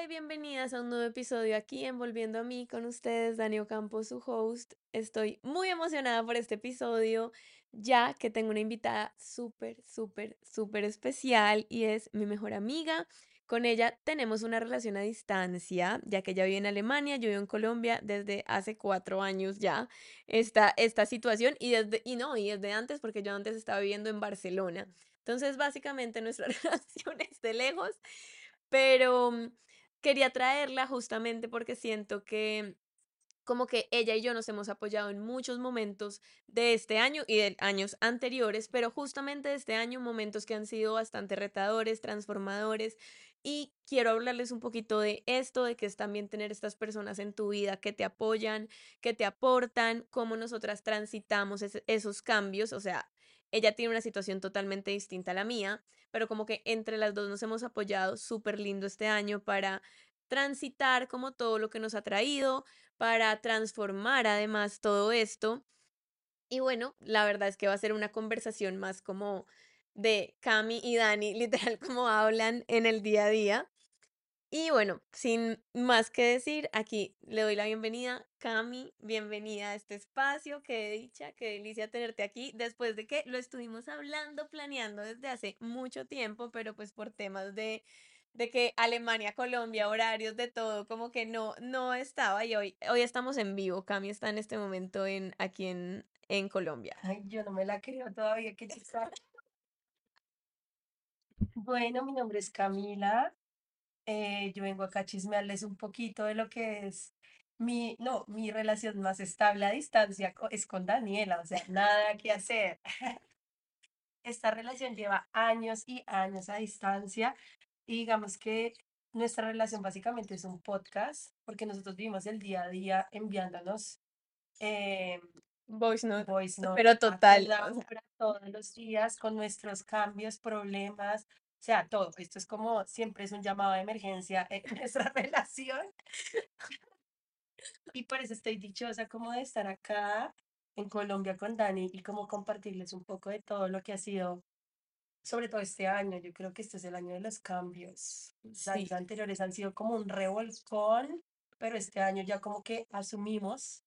Hola y bienvenidas a un nuevo episodio aquí en Volviendo a mí con ustedes, Dani Ocampo, su host. Estoy muy emocionada por este episodio ya que tengo una invitada súper especial y es mi mejor amiga. Con ella tenemos una relación a distancia, ya que ella vive en Alemania, yo vivo en Colombia desde hace 4 años ya esta situación y desde antes, porque yo antes estaba viviendo en Barcelona. Entonces básicamente nuestra relación es de lejos, pero quería traerla justamente porque siento que como que ella y yo nos hemos apoyado en muchos momentos de este año y de años anteriores, pero justamente de este año momentos que han sido bastante retadores, transformadores. Y quiero hablarles un poquito de esto, de que es también tener estas personas en tu vida que te apoyan, que te aportan, cómo nosotras transitamos esos cambios. O sea, ella tiene una situación totalmente distinta a la mía, pero como que entre las dos nos hemos apoyado súper lindo este año para transitar como todo lo que nos ha traído, para transformar además todo esto. Y bueno, la verdad es que va a ser una conversación más como de Cami y Dani, literal como hablan en el día a día. Y bueno, sin más que decir, aquí le doy la bienvenida. Cami, bienvenida a este espacio, qué dicha, qué delicia tenerte aquí, después de que lo estuvimos hablando, planeando desde hace mucho tiempo, pero pues por temas de que Alemania, Colombia, horarios, de todo, como que no estaba, y hoy estamos en vivo. Cami está en este momento aquí en Colombia. Ay, yo no me la creo todavía, qué chistoso. Bueno, mi nombre es Camila, yo vengo acá a chismearles un poquito de lo que es mi relación más estable a distancia es con Daniela, o sea, nada que hacer. Esta relación lleva años y años a distancia y digamos que nuestra relación básicamente es un podcast porque nosotros vivimos el día a día enviándonos voice note, pero total. Todos los días con nuestros cambios, problemas, o sea, todo. Esto es como siempre es un llamado de emergencia en nuestra relación. Y por eso estoy dichosa como de estar acá en Colombia con Dani y como compartirles un poco de todo lo que ha sido, sobre todo este año. Yo creo que este es el año de los cambios. Los años anteriores han sido como un revolcón, pero este año ya como que asumimos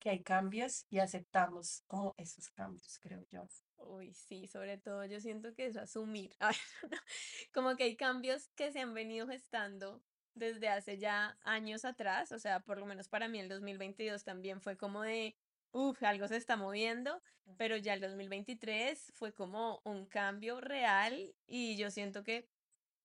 que hay cambios y aceptamos como esos cambios, creo yo. Uy, sí, sobre todo yo siento que es asumir, como que hay cambios que se han venido gestando desde hace ya años atrás, o sea, por lo menos para mí el 2022 también fue como de, algo se está moviendo, pero ya el 2023 fue como un cambio real y yo siento que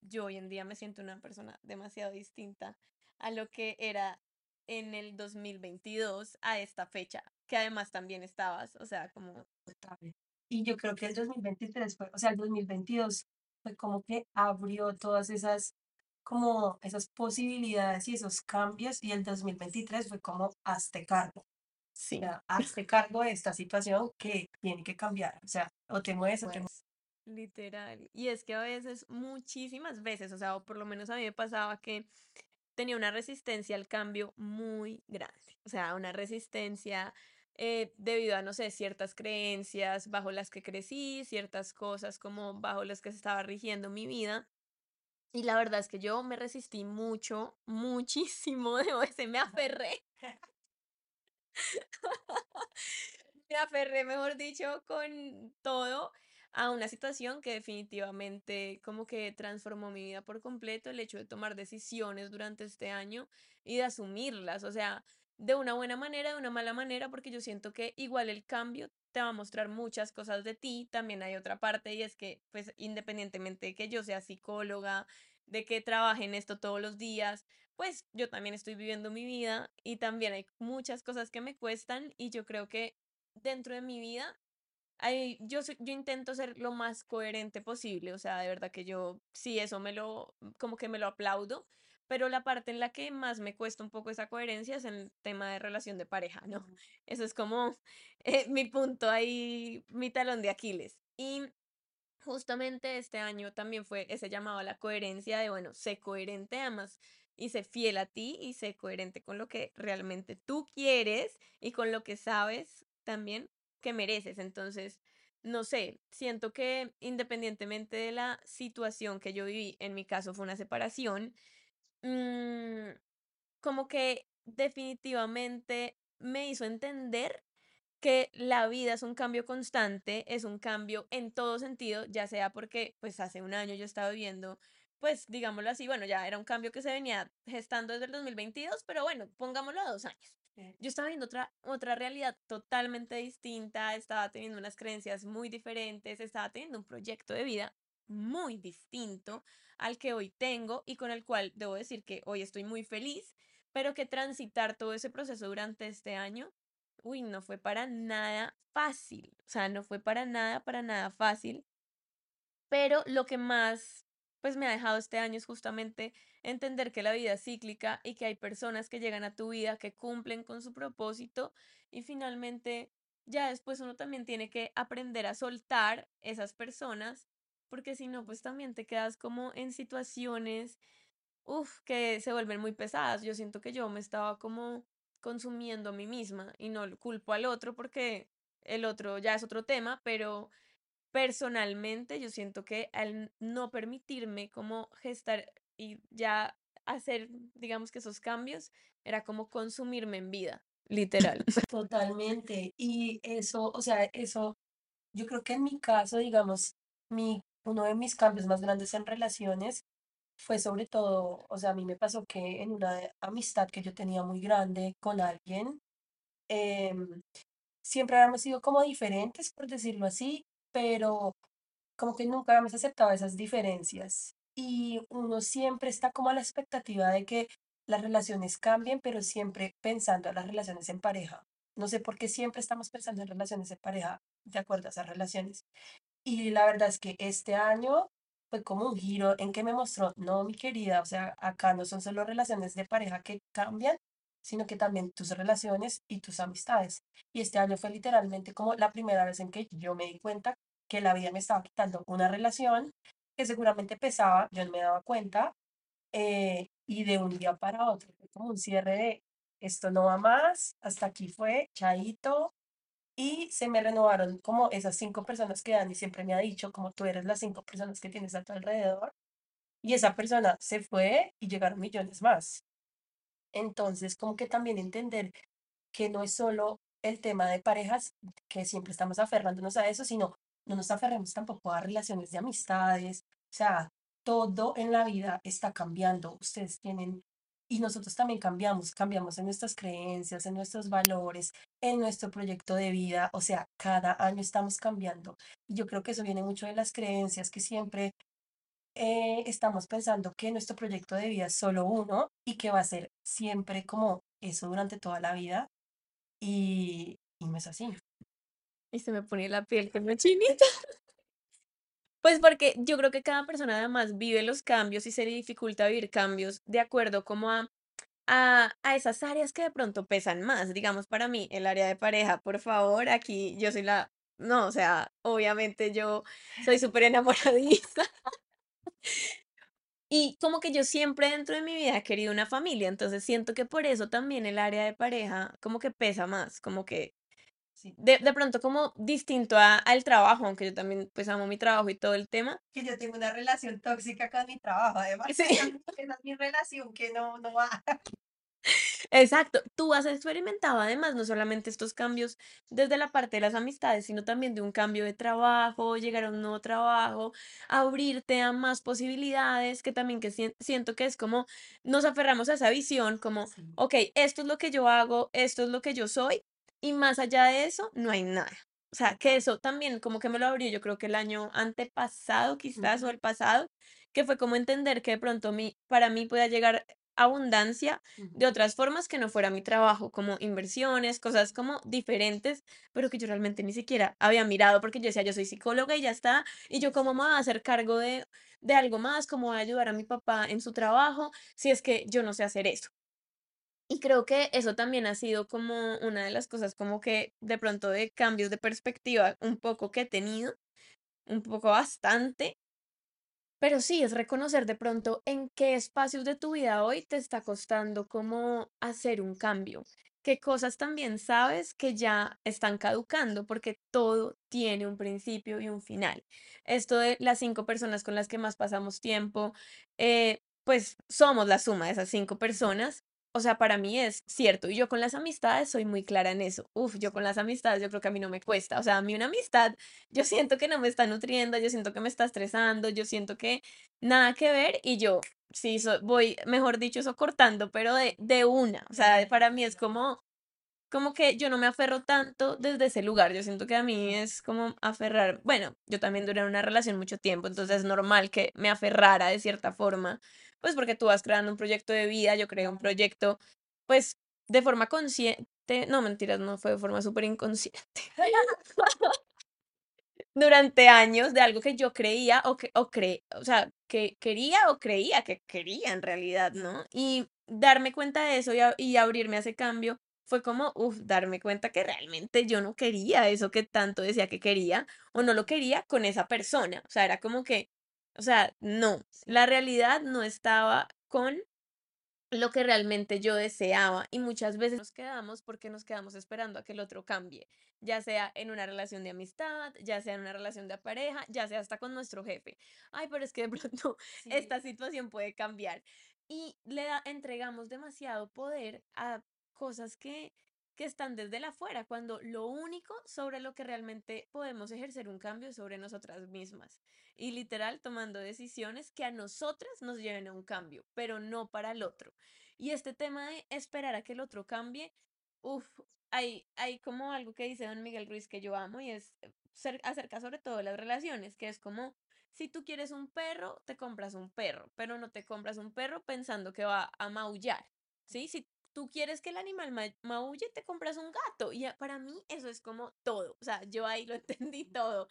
yo hoy en día me siento una persona demasiado distinta a lo que era en el 2022 a esta fecha, que además también estabas, o sea, como... Y yo creo que el 2023 fue, o sea, el 2022 fue como que abrió todas esas, como esas posibilidades y esos cambios, y el 2023 fue como hazte cargo. Sí. O sea, hazte cargo de esta situación que tiene que cambiar, o sea, o te mueves o te mueves. Literal. Y es que a veces, muchísimas veces, o sea, o por lo menos a mí me pasaba que tenía una resistencia al cambio muy grande, o sea, una resistencia debido a, no sé, ciertas creencias bajo las que crecí, ciertas cosas como bajo las que se estaba rigiendo mi vida, y la verdad es que yo me resistí muchísimo, de veces me aferré, mejor dicho, con todo, a una situación que definitivamente como que transformó mi vida por completo, el hecho de tomar decisiones durante este año y de asumirlas, o sea, de una buena manera, de una mala manera, porque yo siento que igual el cambio te va a mostrar muchas cosas de ti. También hay otra parte y es que pues independientemente de que yo sea psicóloga, de que trabaje en esto todos los días, pues yo también estoy viviendo mi vida y también hay muchas cosas que me cuestan y yo creo que dentro de mi vida yo intento ser lo más coherente posible, o sea, de verdad que yo sí, eso como que me lo aplaudo, pero la parte en la que más me cuesta un poco esa coherencia es el tema de relación de pareja, ¿no? Eso es como mi punto ahí, mi talón de Aquiles. Y justamente este año también fue ese llamado a la coherencia de, bueno, sé coherente además y sé fiel a ti y sé coherente con lo que realmente tú quieres y con lo que sabes también que mereces. Entonces, no sé, siento que independientemente de la situación que yo viví, en mi caso fue una separación, como que definitivamente me hizo entender que la vida es un cambio constante, es un cambio en todo sentido, ya sea porque pues hace un año yo estaba viviendo, pues digámoslo así, bueno, ya era un cambio que se venía gestando desde el 2022, pero bueno, pongámoslo a 2 años. Yo estaba viendo otra realidad totalmente distinta, estaba teniendo unas creencias muy diferentes, estaba teniendo un proyecto de vida muy distinto al que hoy tengo y con el cual debo decir que hoy estoy muy feliz, pero que transitar todo ese proceso durante este año, uy, no fue para nada fácil, o sea, no fue para nada fácil, pero lo que más pues me ha dejado este año es justamente entender que la vida es cíclica y que hay personas que llegan a tu vida, que cumplen con su propósito y finalmente ya después uno también tiene que aprender a soltar esas personas porque si no, pues también te quedas como en situaciones, que se vuelven muy pesadas. Yo siento que yo me estaba como consumiendo a mí misma y no culpo al otro porque el otro ya es otro tema, pero personalmente yo siento que al no permitirme como gestar y ya hacer, digamos que esos cambios, era como consumirme en vida, literal. Totalmente, y eso, o sea, eso, yo creo que en mi caso, digamos, uno de mis cambios más grandes en relaciones fue sobre todo, o sea, a mí me pasó que en una amistad que yo tenía muy grande con alguien, siempre habíamos sido como diferentes, por decirlo así, pero como que nunca habíamos aceptado esas diferencias. Y uno siempre está como a la expectativa de que las relaciones cambien, pero siempre pensando en las relaciones en pareja. No sé por qué siempre estamos pensando en relaciones en pareja, de acuerdo a esas relaciones. Y la verdad es que este año fue como un giro en que me mostró, no, mi querida, o sea, acá no son solo relaciones de pareja que cambian, sino que también tus relaciones y tus amistades. Y este año fue literalmente como la primera vez en que yo me di cuenta que la vida me estaba quitando una relación que seguramente pesaba, yo no me daba cuenta, y de un día para otro, fue como un cierre de esto no va más, hasta aquí fue, chaito. Y se me renovaron como esas 5 personas que Dani siempre me ha dicho, como tú eres las 5 personas que tienes a tu alrededor. Y esa persona se fue y llegaron millones más. Entonces, como que también entender que no es solo el tema de parejas, que siempre estamos aferrándonos a eso, sino no nos aferremos tampoco a relaciones de amistades. O sea, todo en la vida está cambiando. Ustedes tienen... Y nosotros también cambiamos en nuestras creencias, en nuestros valores, en nuestro proyecto de vida. O sea, cada año estamos cambiando. Yo creo que eso viene mucho de las creencias, que siempre estamos pensando que nuestro proyecto de vida es solo uno y que va a ser siempre como eso durante toda la vida. Y no es así. Y se me pone la piel como chinita. Pues porque yo creo que cada persona además vive los cambios y se le dificulta vivir cambios de acuerdo como a esas áreas que de pronto pesan más. Digamos, para mí, el área de pareja, por favor, aquí yo soy la... No, o sea, obviamente yo soy súper enamoradiza. Y como que yo siempre dentro de mi vida he querido una familia, entonces siento que por eso también el área de pareja como que pesa más, como que... Sí. De pronto como distinto al trabajo, aunque yo también pues amo mi trabajo y todo el tema. Que yo tengo una relación tóxica con mi trabajo, además. Sí. Esa es mi relación que no va. Exacto. Tú has experimentado además no solamente estos cambios desde la parte de las amistades, sino también de un cambio de trabajo, llegar a un nuevo trabajo, abrirte a más posibilidades, que también que siento que es como nos aferramos a esa visión, como, sí. Ok, esto es lo que yo hago, esto es lo que yo soy. Y más allá de eso, no hay nada. O sea, que eso también como que me lo abrió, yo creo que el año antepasado quizás, o el pasado, que fue como entender que de pronto para mí podía llegar abundancia de otras formas que no fuera mi trabajo, como inversiones, cosas como diferentes, pero que yo realmente ni siquiera había mirado, porque yo decía, yo soy psicóloga y ya está, y yo cómo me voy a hacer cargo de algo más, cómo voy a ayudar a mi papá en su trabajo, si es que yo no sé hacer eso. Y creo que eso también ha sido como una de las cosas como que de pronto de cambios de perspectiva un poco que he tenido, un poco bastante, pero sí es reconocer de pronto en qué espacios de tu vida hoy te está costando como hacer un cambio, qué cosas también sabes que ya están caducando porque todo tiene un principio y un final. Esto de las 5 personas con las que más pasamos tiempo, pues somos la suma de esas 5 personas. O sea, para mí es cierto. Y yo con las amistades soy muy clara en eso. Yo con las amistades yo creo que a mí no me cuesta. O sea, a mí una amistad, yo siento que no me está nutriendo, yo siento que me está estresando, yo siento que nada que ver. Y yo sí voy, mejor dicho, eso cortando, pero de una. O sea, para mí es como que yo no me aferro tanto desde ese lugar. Yo siento que a mí es como aferrar. Bueno, yo también duré en una relación mucho tiempo, entonces es normal que me aferrara de cierta forma. Pues porque tú vas creando un proyecto de vida, yo creé un proyecto, pues, de forma consciente, no, mentiras, no fue de forma súper inconsciente, durante años de algo que yo creía o sea, que quería o creía que quería en realidad, ¿no? Y darme cuenta de eso y abrirme a ese cambio fue como, darme cuenta que realmente yo no quería eso que tanto decía que quería o no lo quería con esa persona, o sea, era como que, o sea, no, la realidad no estaba con lo que realmente yo deseaba y muchas veces nos quedamos porque nos quedamos esperando a que el otro cambie, ya sea en una relación de amistad, ya sea en una relación de pareja, ya sea hasta con nuestro jefe. Ay, pero es que de pronto esta situación puede cambiar y entregamos demasiado poder a cosas que están desde la afuera, cuando lo único sobre lo que realmente podemos ejercer un cambio es sobre nosotras mismas y literal tomando decisiones que a nosotras nos lleven a un cambio, pero no para el otro. Y este tema de esperar a que el otro cambie, hay como algo que dice don Miguel Ruiz que yo amo y es acerca sobre todo de las relaciones, que es como si tú quieres un perro, te compras un perro, pero no te compras un perro pensando que va a maullar, ¿sí? Si tú quieres que el animal maulle, te compras un gato. Y para mí eso es como todo. O sea, yo ahí lo entendí todo.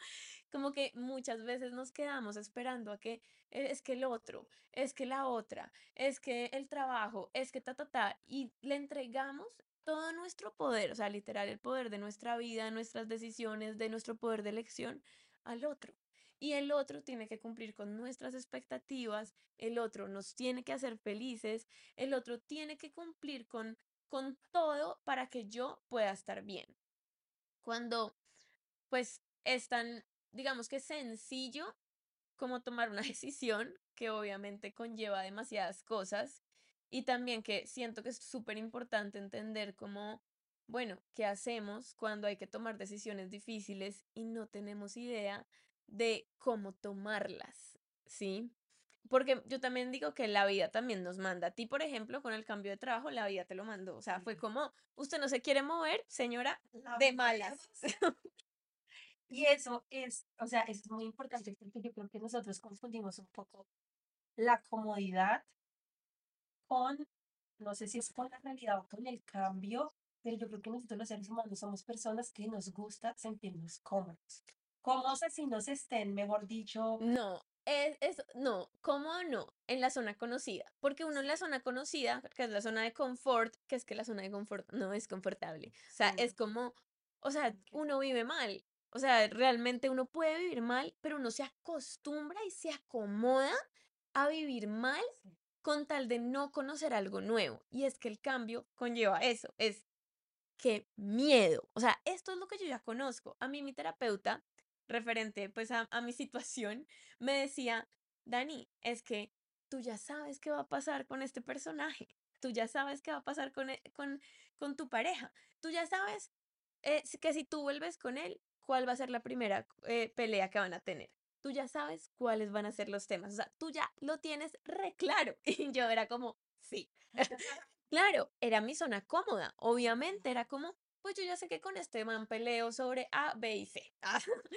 Como que muchas veces nos quedamos esperando a que es que el otro, es que la otra, es que el trabajo, es que y le entregamos todo nuestro poder, o sea, literal, el poder de nuestra vida, de nuestras decisiones, de nuestro poder de elección al otro. Y el otro tiene que cumplir con nuestras expectativas, el otro nos tiene que hacer felices, el otro tiene que cumplir con todo para que yo pueda estar bien. Cuando, pues, es tan, digamos que sencillo como tomar una decisión que obviamente conlleva demasiadas cosas y también que siento que es súper importante entender cómo, bueno, qué hacemos cuando hay que tomar decisiones difíciles y no tenemos idea de cómo tomarlas, ¿sí? Porque yo también digo que la vida también nos manda. A ti, por ejemplo, con el cambio de trabajo, la vida te lo mandó. O sea, fue como, usted no se quiere mover, señora, de malas. Y eso es, o sea, eso es muy importante porque yo creo que nosotros confundimos un poco la comodidad con, no sé si es con la realidad o con el cambio, pero yo creo que nosotros los seres humanos somos personas que nos gusta sentirnos cómodos. ¿Cómo sé si no se estén, mejor dicho? No, no, ¿cómo no? En la zona conocida, porque uno en la zona conocida, que es la zona de confort, que es que la zona de confort no es confortable, o sea, sí. Es como, o sea, uno vive mal, o sea, realmente uno puede vivir mal, pero uno se acostumbra y se acomoda a vivir mal con tal de no conocer algo nuevo, y es que el cambio conlleva eso, es que miedo, o sea, esto es lo que yo ya conozco. A mí mi terapeuta, referente pues a mi situación, me decía, Dani, es que tú ya sabes qué va a pasar con este personaje, tú ya sabes qué va a pasar con tu pareja, tú ya sabes que si tú vuelves con él, cuál va a ser la primera pelea que van a tener, tú ya sabes cuáles van a ser los temas, o sea, tú ya lo tienes re claro, y yo era como, sí, claro, era mi zona cómoda, obviamente, era como, pues yo ya sé que con este man peleo sobre A, B y C.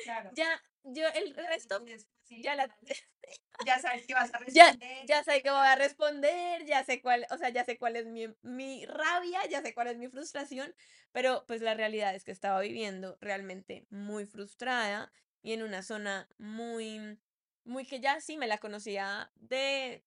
Claro. Ya, yo el resto, sí, ya sabes que vas a responder. Ya sé que voy a responder, ya sé cuál, o sea, ya sé cuál es mi rabia, ya sé cuál es mi frustración, pero pues la realidad es que estaba viviendo realmente muy frustrada y en una zona muy, muy que ya sí me la conocía de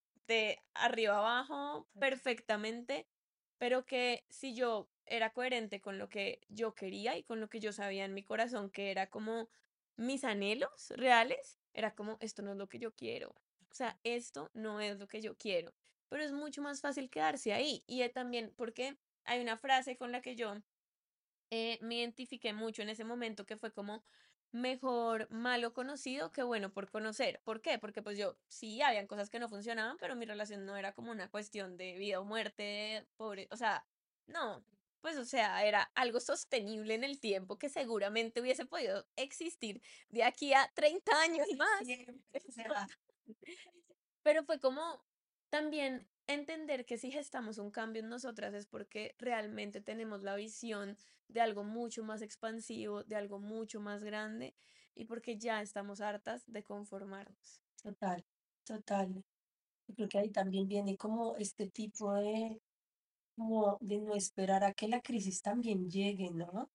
arriba abajo perfectamente, pero que si yo era coherente con lo que yo quería y con lo que yo sabía en mi corazón, que era como mis anhelos reales, era como, esto no es lo que yo quiero, o sea, esto no es lo que yo quiero, pero es mucho más fácil quedarse ahí, y también porque hay una frase con la que yo me identifiqué mucho en ese momento, que fue como, mejor malo conocido que bueno por conocer. ¿Por qué? Porque pues yo sí habían cosas que no funcionaban, pero mi relación no era como una cuestión de vida o muerte, pobre, o sea, no, pues o sea, era algo sostenible en el tiempo que seguramente hubiese podido existir de aquí a 30 años más. Pero fue como también entender que si gestamos un cambio en nosotras es porque realmente tenemos la visión de algo mucho más expansivo, de algo mucho más grande y porque ya estamos hartas de conformarnos. Total, total. Yo creo que ahí también viene como este tipo de, como de no esperar a que la crisis también llegue, ¿no?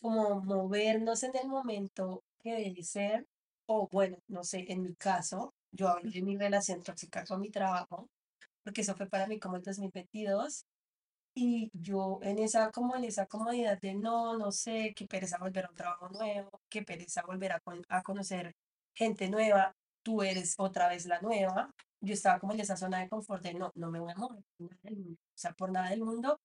Como movernos en el momento que debe ser, o bueno, no sé, en mi caso, yo hablé de mi relación tóxica con mi trabajo, porque eso fue para mí como el 2022, y yo en esa comodidad de no sé, qué pereza volver a un trabajo nuevo, qué pereza volver a conocer gente nueva, tú eres otra vez la nueva, yo estaba como en esa zona de confort de no me voy a mover, o sea, por nada del mundo.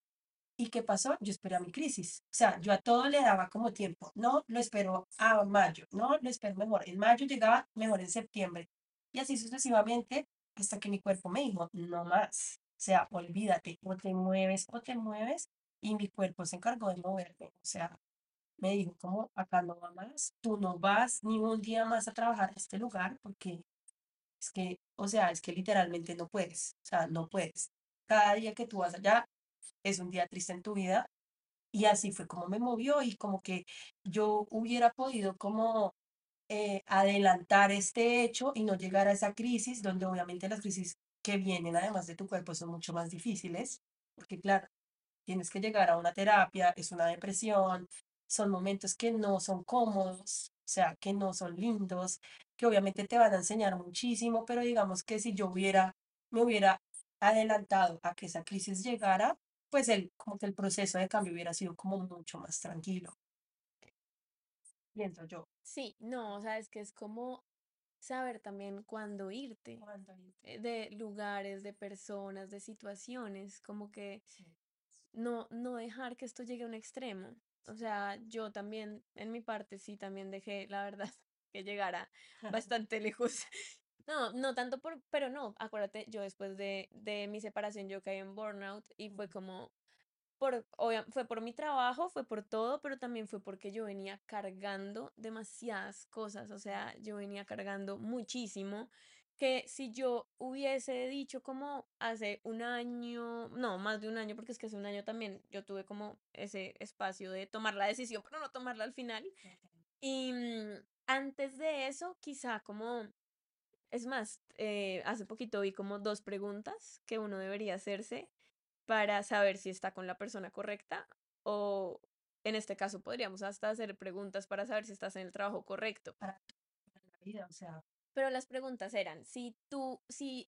¿Y qué pasó? Yo esperé a mi crisis. O sea, yo a todo le daba como tiempo. No, lo espero a mayo. No, lo espero mejor. En mayo llegaba mejor en septiembre. Y así sucesivamente hasta que mi cuerpo me dijo, no más. O sea, olvídate, o te mueves. Y mi cuerpo se encargó de moverme. O sea, me dijo, como acá no va más. Tú no vas ni un día más a trabajar a este lugar porque es que, o sea, es que literalmente no puedes. O sea, no puedes. Cada día que tú vas allá, es un día triste en tu vida, y así fue como me movió, y como que yo hubiera podido como adelantar este hecho y no llegar a esa crisis, donde obviamente las crisis que vienen además de tu cuerpo son mucho más difíciles, porque claro, tienes que llegar a una terapia, es una depresión, son momentos que no son cómodos, o sea, que no son lindos, que obviamente te van a enseñar muchísimo, pero digamos que si yo me hubiera adelantado a que esa crisis llegara, pues como que el proceso de cambio hubiera sido como mucho más tranquilo, pienso yo. Sí, no, o sea, es que es como saber también cuándo irte, de lugares, de personas, de situaciones, como que sí. No dejar que esto llegue a un extremo, o sea, yo también, en mi parte, sí, también dejé, la verdad, que llegara bastante lejos. No tanto pero no, acuérdate, yo después de mi separación yo caí en burnout y fue como, fue por mi trabajo, fue por todo, pero también fue porque yo venía cargando demasiadas cosas, o sea, yo venía cargando muchísimo, que si yo hubiese dicho como hace un año, no, más de un año, porque es que hace un año también yo tuve como ese espacio de tomar la decisión, pero no tomarla al final, y antes de eso quizá como... Es más, hace poquito vi como 2 preguntas que uno debería hacerse para saber si está con la persona correcta, o en este caso podríamos hasta hacer preguntas para saber si estás en el trabajo correcto. Para la vida, o sea. Pero las preguntas eran, si a ti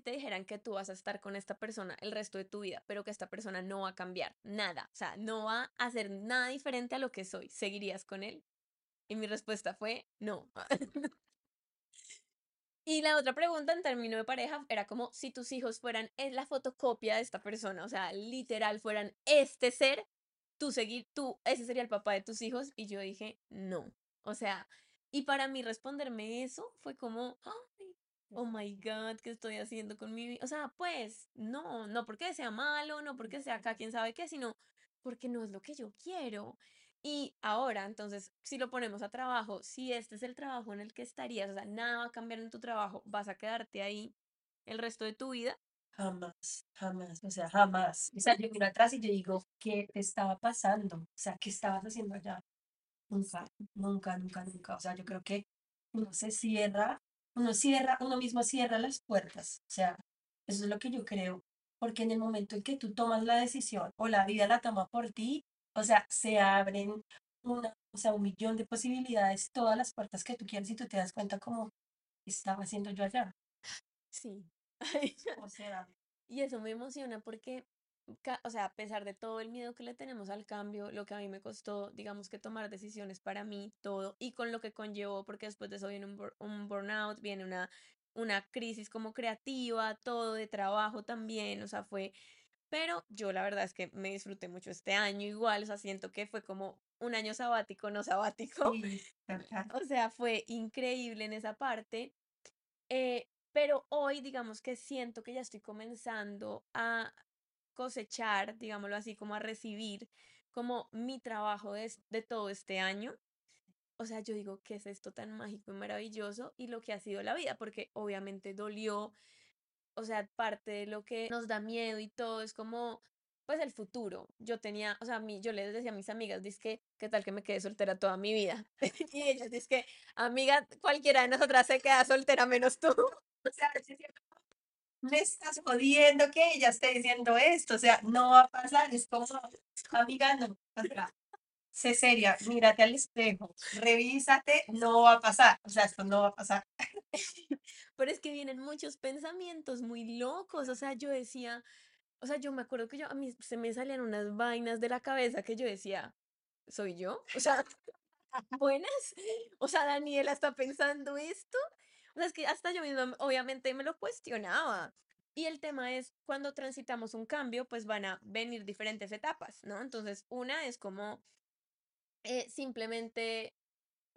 te dijeran que tú vas a estar con esta persona el resto de tu vida, pero que esta persona no va a cambiar nada, o sea, no va a hacer nada diferente a lo que soy, ¿seguirías con él? Y mi respuesta fue no. Y la otra pregunta en términos de pareja era como si tus hijos fueran la fotocopia de esta persona, o sea, literal fueran este ser, ese sería el papá de tus hijos, y yo dije no, o sea, y para mí responderme eso fue como, oh my God, ¿qué estoy haciendo con mi vida? O sea, pues, no porque sea malo, no porque sea acá, quién sabe qué, sino porque no es lo que yo quiero. Y ahora, entonces, si lo ponemos a trabajo, si este es el trabajo en el que estarías, o sea, nada va a cambiar en tu trabajo, vas a quedarte ahí el resto de tu vida. Jamás, o sea, jamás. O sea, yo miro atrás y yo digo, ¿qué te estaba pasando? O sea, ¿qué estabas haciendo allá? Nunca. O sea, yo creo que uno mismo cierra las puertas. O sea, eso es lo que yo creo. Porque en el momento en que tú tomas la decisión o la vida la toma por ti, o sea, se abren un millón de posibilidades, todas las puertas que tú quieres, y tú te das cuenta como, ¿qué estaba haciendo yo allá? Sí. O sea. Y eso me emociona porque, o sea, a pesar de todo el miedo que le tenemos al cambio, lo que a mí me costó, digamos que tomar decisiones para mí, todo, y con lo que conllevó, porque después de eso viene un burnout, viene una crisis como creativa, todo de trabajo también, o sea, fue... Pero yo la verdad es que me disfruté mucho este año igual, o sea, siento que fue como un año sabático, no sabático. Sí, o sea, fue increíble en esa parte. Pero hoy, digamos que siento que ya estoy comenzando a cosechar, digámoslo así, como a recibir como mi trabajo de todo este año. O sea, yo digo, ¿qué es esto tan mágico y maravilloso? Y lo que ha sido la vida, porque obviamente dolió, o sea, parte de lo que nos da miedo y todo es como, pues, el futuro. Yo tenía, o sea, yo les decía a mis amigas, dizque, ¿qué tal que me quedé soltera toda mi vida? Y ellas dizque, amiga, cualquiera de nosotras se queda soltera menos tú. O sea, me estás jodiendo que ella esté diciendo esto, o sea, no va a pasar, es como, amiga, no, o sea, sé seria, mírate al espejo, revísate, no va a pasar, o sea, esto no va a pasar. Pero es que vienen muchos pensamientos muy locos, o sea, yo decía, o sea, yo me acuerdo que a mí se me salían unas vainas de la cabeza que yo decía, ¿soy yo? O sea, ¿buenas? O sea, Daniela está pensando esto. O sea, es que hasta yo misma obviamente me lo cuestionaba. Y el tema es, cuando transitamos un cambio, pues van a venir diferentes etapas, ¿no? Entonces, una es como simplemente,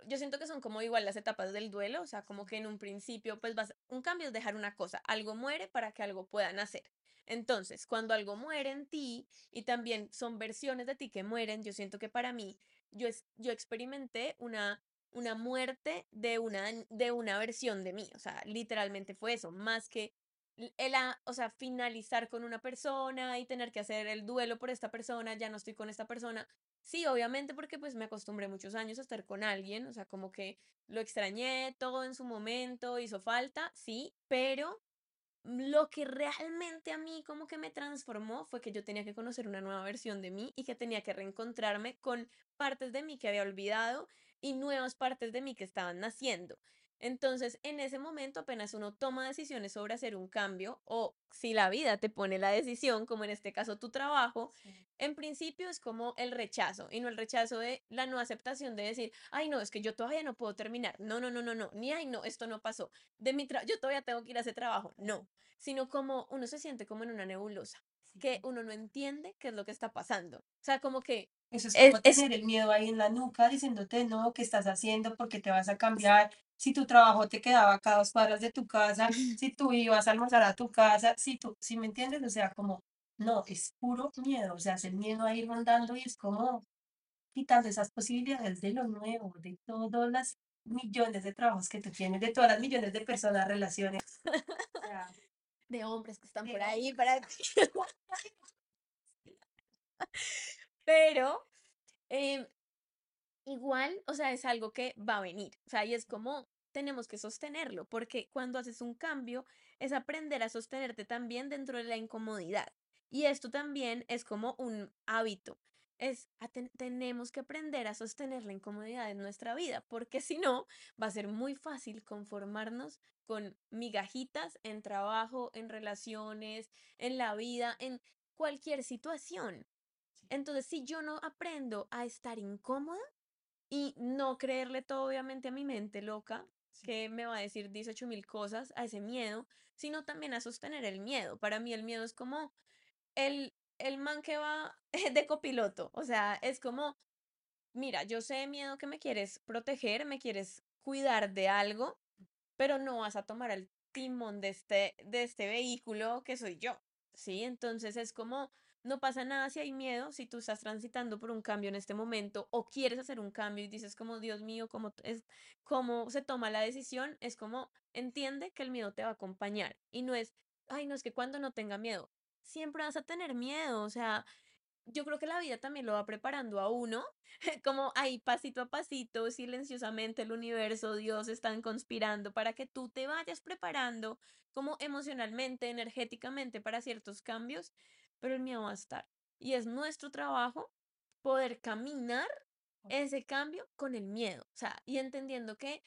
yo siento que son como igual las etapas del duelo, o sea, como que en un principio, pues un cambio es dejar una cosa, algo muere para que algo pueda nacer. Entonces, cuando algo muere en ti, y también son versiones de ti que mueren, yo siento que para mí, yo experimenté una muerte de una versión de mí, o sea, literalmente fue eso, más que o sea, finalizar con una persona y tener que hacer el duelo por esta persona, ya no estoy con esta persona, sí, obviamente porque pues me acostumbré muchos años a estar con alguien, o sea, como que lo extrañé todo en su momento, hizo falta, sí, pero lo que realmente a mí como que me transformó fue que yo tenía que conocer una nueva versión de mí y que tenía que reencontrarme con partes de mí que había olvidado y nuevas partes de mí que estaban naciendo. Entonces, en ese momento apenas uno toma decisiones sobre hacer un cambio o si la vida te pone la decisión, como en este caso tu trabajo, sí. En principio es como el rechazo y no el rechazo de la no aceptación de decir, ay no, es que yo todavía no puedo terminar, no, ni ay no, esto no pasó, yo todavía tengo que ir a ese trabajo, no, sino como uno se siente como en una nebulosa, sí. Que uno no entiende qué es lo que está pasando, o sea, como que eso es como tener el miedo ahí en la nuca diciéndote, no, ¿qué estás haciendo? ¿Por qué te vas a cambiar? Si tu trabajo te quedaba acá a 2 cuadras de tu casa, si tú ibas a almorzar a tu casa, si me entiendes, o sea, como, no, es puro miedo, o sea, es el miedo ahí rondando y es como quitando esas posibilidades de lo nuevo, de todas las millones de trabajos que tú tienes, de todas las millones de personas, relaciones. O sea, de hombres que están por ahí para ti. Pero igual, o sea, es algo que va a venir, o sea, y es como tenemos que sostenerlo, porque cuando haces un cambio es aprender a sostenerte también dentro de la incomodidad, y esto también es como un hábito, tenemos que aprender a sostener la incomodidad en nuestra vida, porque si no, va a ser muy fácil conformarnos con migajitas en trabajo, en relaciones, en la vida, en cualquier situación. Entonces, si yo no aprendo a estar incómoda y no creerle todo, obviamente, a mi mente loca, sí, que me va a decir 18,000 cosas, a ese miedo, sino también a sostener el miedo. Para mí el miedo es como el man que va de copiloto. O sea, es como, mira, yo sé, miedo, que me quieres proteger, me quieres cuidar de algo, pero no vas a tomar el timón de este vehículo que soy yo, ¿sí? Entonces es como, no pasa nada si hay miedo, si tú estás transitando por un cambio en este momento o quieres hacer un cambio y dices como, Dios mío, ¿cómo se toma la decisión? Es como, entiende que el miedo te va a acompañar y no es, ay, no, es que cuando no tenga miedo, siempre vas a tener miedo, o sea, yo creo que la vida también lo va preparando a uno, como ahí pasito a pasito, silenciosamente el universo, Dios están conspirando para que tú te vayas preparando como emocionalmente, energéticamente para ciertos cambios, pero el miedo va a estar. Y es nuestro trabajo poder caminar ese cambio con el miedo. O sea, y entendiendo que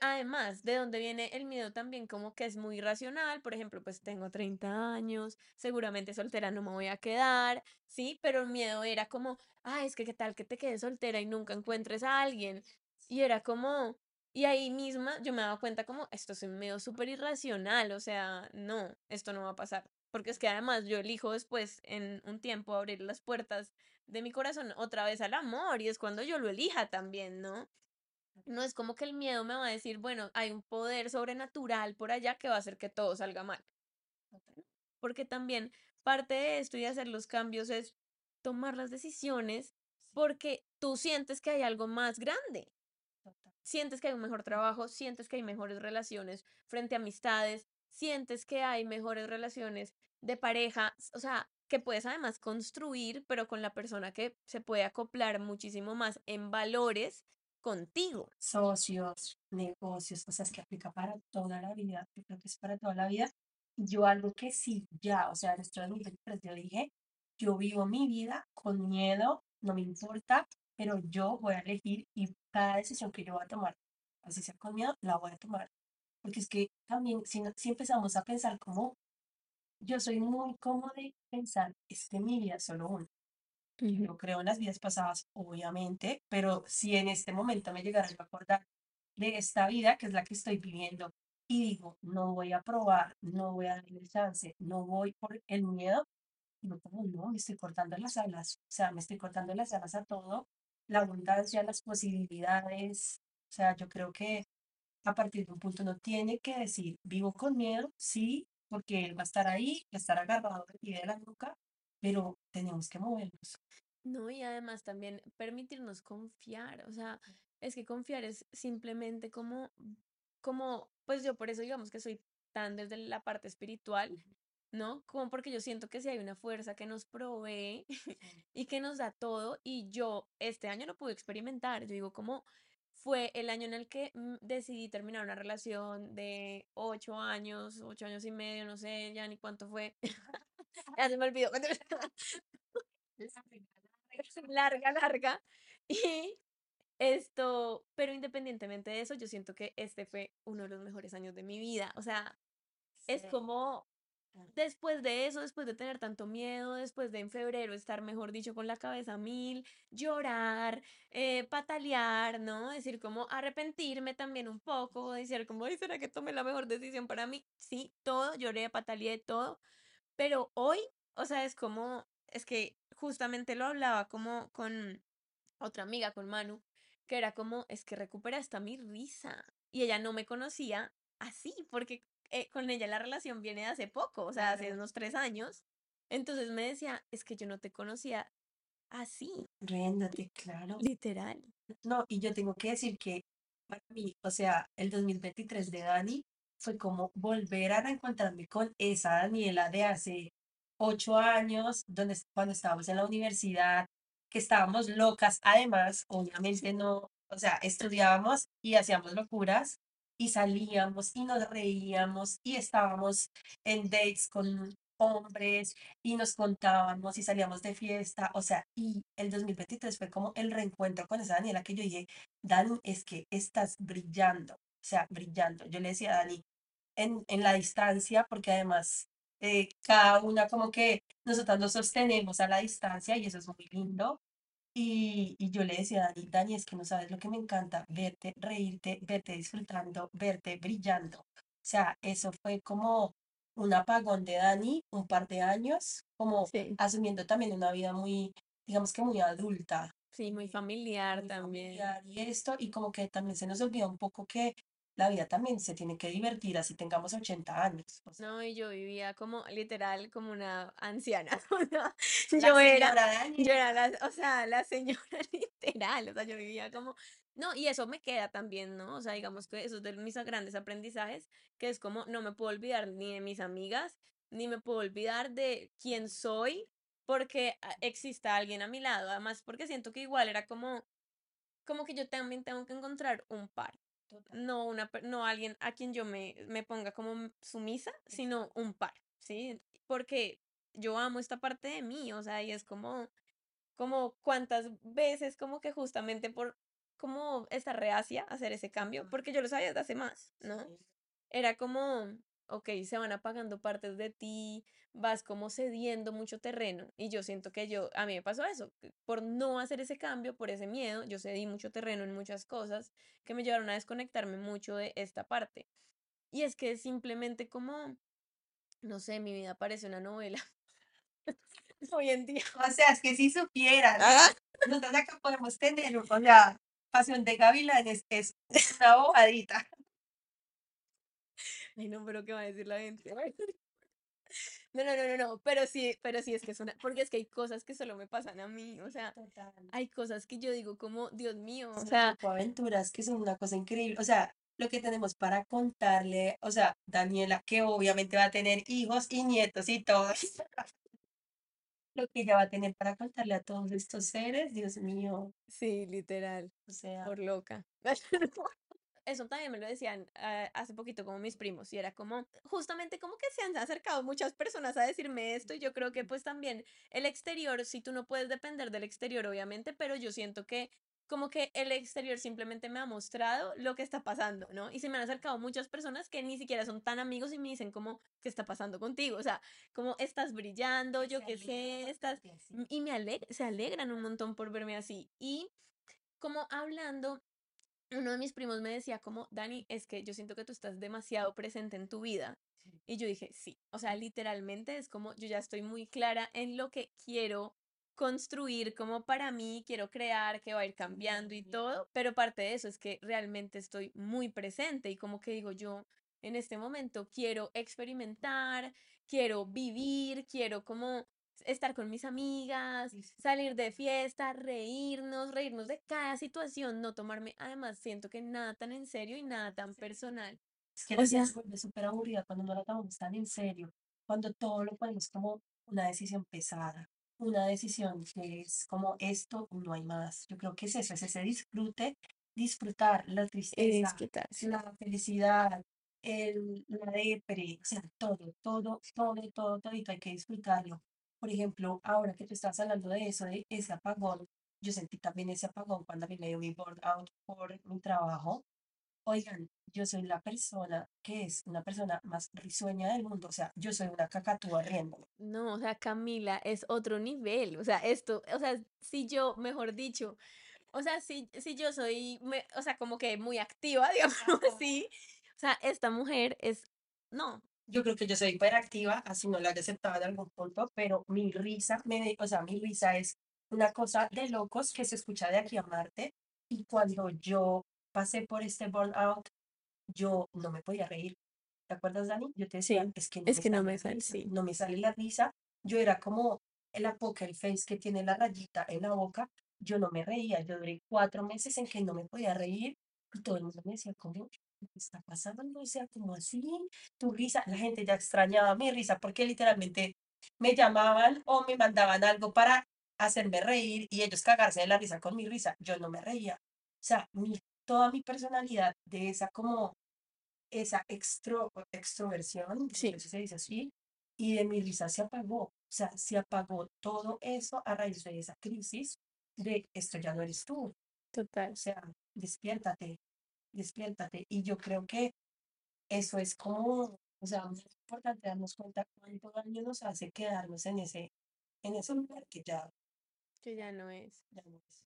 además de dónde viene el miedo también como que es muy irracional. Por ejemplo, pues tengo 30 años, seguramente soltera no me voy a quedar, ¿sí? Pero el miedo era como, ay, es que qué tal que te quedes soltera y nunca encuentres a alguien. Y era como, y ahí misma yo me daba cuenta como, esto es un miedo súper irracional, o sea, no, esto no va a pasar. Porque es que además yo elijo después en un tiempo abrir las puertas de mi corazón otra vez al amor, y es cuando yo lo elija también, ¿no? No es como que el miedo me va a decir, bueno, hay un poder sobrenatural por allá que va a hacer que todo salga mal. Porque también parte de esto y de hacer los cambios es tomar las decisiones porque tú sientes que hay algo más grande. Sientes que hay un mejor trabajo, sientes que hay mejores relaciones frente a amistades, sientes que hay mejores relaciones de pareja, o sea, que puedes además construir, pero con la persona que se puede acoplar muchísimo más en valores contigo. Socios, negocios, o sea, es que aplica para toda la vida, yo creo que es para toda la vida. Yo algo que sí, ya, o sea, esto es muy diferente, yo dije, yo vivo mi vida con miedo, no me importa, pero yo voy a elegir y cada decisión que yo voy a tomar, así sea con miedo, la voy a tomar. Porque es que también, si empezamos a pensar como, yo soy muy cómoda de pensar, es que mi vida es solo una. Uh-huh. Yo creo en las vidas pasadas, obviamente, pero si en este momento me llegara a acordar de esta vida, que es la que estoy viviendo, y digo, no voy a probar, no voy a darle el chance, no voy por el miedo, no, como no, me estoy cortando las alas, o sea, me estoy cortando las alas a todo, la abundancia, las posibilidades, o sea, yo creo que a partir de un punto no tiene que decir, vivo con miedo, sí, porque él va a estar ahí, va a estar agarrado de la nuca, pero tenemos que movernos. No, y además también permitirnos confiar, o sea, es que confiar es simplemente como pues yo por eso digamos que soy tan desde la parte espiritual, ¿no? Como porque yo siento que sí hay una fuerza que nos provee y que nos da todo, y yo este año lo pude experimentar, yo digo como... Fue el año en el que decidí terminar una relación de 8 años, 8 años y medio, no sé ya ni cuánto fue. Ya se me olvidó. Larga. Y esto, pero independientemente de eso, yo siento que este fue uno de los mejores años de mi vida. O sea, sí. Es como después de eso, después de tener tanto miedo, después de en febrero estar, mejor dicho, con la cabeza a mil, llorar, patalear, ¿no? Decir como arrepentirme también un poco, decir como, ay, ¿será que tomé la mejor decisión para mí? Sí, todo, lloré, pataleé, todo, pero hoy, o sea, es como, es que justamente lo hablaba como con otra amiga, con Manu, que era como, es que recupera hasta mi risa, y ella no me conocía así, porque... con ella la relación viene de hace poco, o sea, hace unos 3 años, entonces me decía, es que yo no te conocía así. Réndate, claro. Literal. No, y yo tengo que decir que para mí, o sea, el 2023 de Dani fue como volver a reencontrarme con esa Daniela de hace 8 años, cuando estábamos en la universidad, que estábamos locas, además, obviamente no, o sea, estudiábamos y hacíamos locuras, y salíamos, y nos reíamos, y estábamos en dates con hombres, y nos contábamos, y salíamos de fiesta, o sea, y el 2023 fue como el reencuentro con esa Daniela que yo dije, Dani, es que estás brillando, o sea, brillando. Yo le decía a Dani, en la distancia, porque además cada una como que nosotras nos sostenemos a la distancia, y eso es muy lindo. Y yo le decía a Dani, es que no sabes lo que me encanta, verte reírte, verte disfrutando, verte brillando. O sea, eso fue como un apagón de Dani, un par de años, como sí. Asumiendo también una vida muy, digamos que muy adulta. Sí, muy familiar también. Familiar y esto, y como que también se nos olvida un poco que la vida también se tiene que divertir, así tengamos 80 años. O sea. No, y yo vivía como, literal, como una anciana. La señora literal, o sea, yo vivía como... No, y eso me queda también, ¿no? O sea, digamos que eso es de mis grandes aprendizajes, que es como, no me puedo olvidar ni de mis amigas, ni me puedo olvidar de quién soy, porque exista alguien a mi lado. Además, porque siento que igual era como que yo también tengo que encontrar un par. Total. No alguien a quien yo me ponga como sumisa, sino un par, ¿sí? Porque yo amo esta parte de mí, o sea, y es como cuántas veces como que justamente por como esta reacia a hacer ese cambio, porque yo lo sabía desde hace más, ¿no? Sí. Era como, ok, se van apagando partes de ti, vas como cediendo mucho terreno, y yo siento que a mí me pasó eso, por no hacer ese cambio, por ese miedo, yo cedí mucho terreno en muchas cosas que me llevaron a desconectarme mucho de esta parte, y es que simplemente como No sé, mi vida parece una novela. Hoy en día. O sea, es que si supieras, ¿ah? Nosotros acá podemos tener, o sea, Pasión de Gavilanes es una bojadita. Ay, no, pero ¿qué va a decir la gente? No, pero sí es que es una, porque es que hay cosas que solo me pasan a mí, o sea, total. Hay cosas que yo digo como, Dios mío, o sea, aventuras que son una cosa increíble, o sea, lo que tenemos para contarle, o sea, Daniela, que obviamente va a tener hijos y nietos y todo, lo que ella va a tener para contarle a todos estos seres, Dios mío. Sí, literal, o sea, por loca. Eso también me lo decían hace poquito como mis primos, y era como, justamente como que se han acercado muchas personas a decirme esto, y yo creo que pues también el exterior, si tú no puedes depender del exterior obviamente, pero yo siento que como que el exterior simplemente me ha mostrado lo que está pasando, ¿no? Y se me han acercado muchas personas que ni siquiera son tan amigos y me dicen como, ¿qué está pasando contigo? O sea, como estás brillando, yo qué sé, estás... Y se alegran un montón por verme así, y como hablando... Uno de mis primos me decía como, Dani, es que yo siento que tú estás demasiado presente en tu vida. Sí. Y yo dije, sí, o sea, literalmente es como, yo ya estoy muy clara en lo que quiero construir como para mí, quiero crear, que va a ir cambiando y todo, pero parte de eso es que realmente estoy muy presente y como que digo yo, en este momento quiero experimentar, quiero vivir, quiero como... estar con mis amigas, salir de fiesta, reírnos de cada situación, no tomarme, además siento que nada tan en serio y nada tan personal. Es que la vida se vuelve súper aburrida cuando no la tomamos tan en serio, cuando todo lo ponemos como una decisión pesada, una decisión que es como esto, no hay más. Yo creo que es eso, es ese disfrutar la tristeza, la felicidad, la depre, o sea, todo, hay que disfrutarlo. Por ejemplo, ahora que tú estás hablando de eso, de ese apagón, yo sentí también ese apagón cuando a mí me dio mi burnout por mi trabajo. Oigan, yo soy la persona que es una persona más risueña del mundo, o sea, yo soy una cacatúa riéndome. No, o sea, Camila, es otro nivel, o sea, esto, o sea, si yo, mejor dicho, o sea, si yo soy, o sea, como que muy activa, digamos así, o sea, esta mujer es, no. Yo creo que yo soy hiperactiva, así no lo haya aceptado en algún punto, pero mi risa, mi risa es una cosa de locos que se escucha de aquí a Marte, y cuando yo pasé por este burnout, yo no me podía reír. ¿Te acuerdas, Dani? Yo te decía, sí, no me sale la risa. Yo era como la poker face que tiene la rayita en la boca, yo no me reía, yo duré 4 meses en que no me podía reír, y todo el mundo me decía, ¿cómo? ¿Qué está pasando? O sea, como así, tu risa, la gente ya extrañaba mi risa porque literalmente me llamaban o me mandaban algo para hacerme reír y ellos cagarse de la risa con mi risa, yo no me reía, o sea, toda mi personalidad de esa como, esa extroversión, sí. Eso se dice así, y de mi risa se apagó, o sea, se apagó todo eso a raíz de esa crisis de esto ya no eres tú, total, o sea, despiértate, y yo creo que eso es como, o sea, muy importante darnos cuenta cuánto daño nos hace quedarnos en ese lugar que ya no es.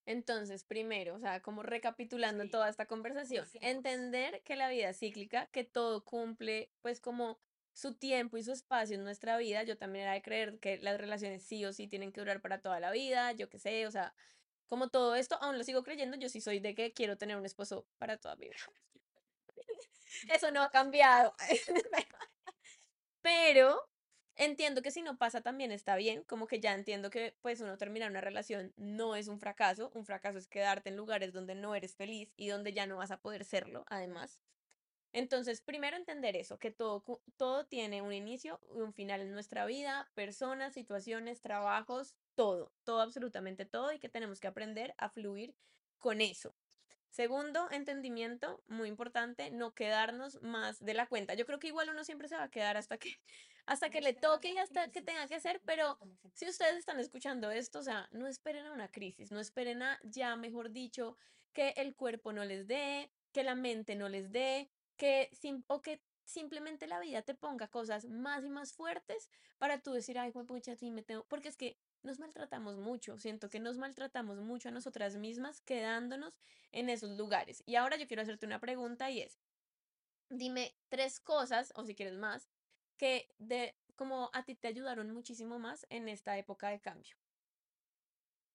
Entonces, primero, o sea, como recapitulando toda esta conversación, entender que la vida es cíclica, que todo cumple, pues como su tiempo y su espacio en nuestra vida. Yo también era de creer que las relaciones sí o sí tienen que durar para toda la vida, yo qué sé, o sea, como todo esto, aún lo sigo creyendo, yo sí soy de que quiero tener un esposo para toda mi vida. Eso no ha cambiado. Pero entiendo que si no pasa también está bien, como que ya entiendo que pues uno terminar una relación no es un fracaso es quedarte en lugares donde no eres feliz y donde ya no vas a poder serlo, además. Entonces, primero entender eso, que todo tiene un inicio y un final en nuestra vida, personas, situaciones, trabajos, todo, absolutamente todo, y que tenemos que aprender a fluir con eso. Segundo, entendimiento, muy importante, no quedarnos más de la cuenta. Yo creo que igual uno siempre se va a quedar hasta que le toque y hasta que tenga que hacer, pero si ustedes están escuchando esto, o sea, no esperen a una crisis, no esperen a, ya mejor dicho, que el cuerpo no les dé, que la mente no les dé, o que simplemente la vida te ponga cosas más y más fuertes para tú decir, ay, juepucha, sí me tengo, porque es que nos maltratamos mucho, siento que nos maltratamos mucho a nosotras mismas quedándonos en esos lugares. Y ahora yo quiero hacerte una pregunta y es, dime 3 cosas, o si quieres más, que como a ti te ayudaron muchísimo más en esta época de cambio?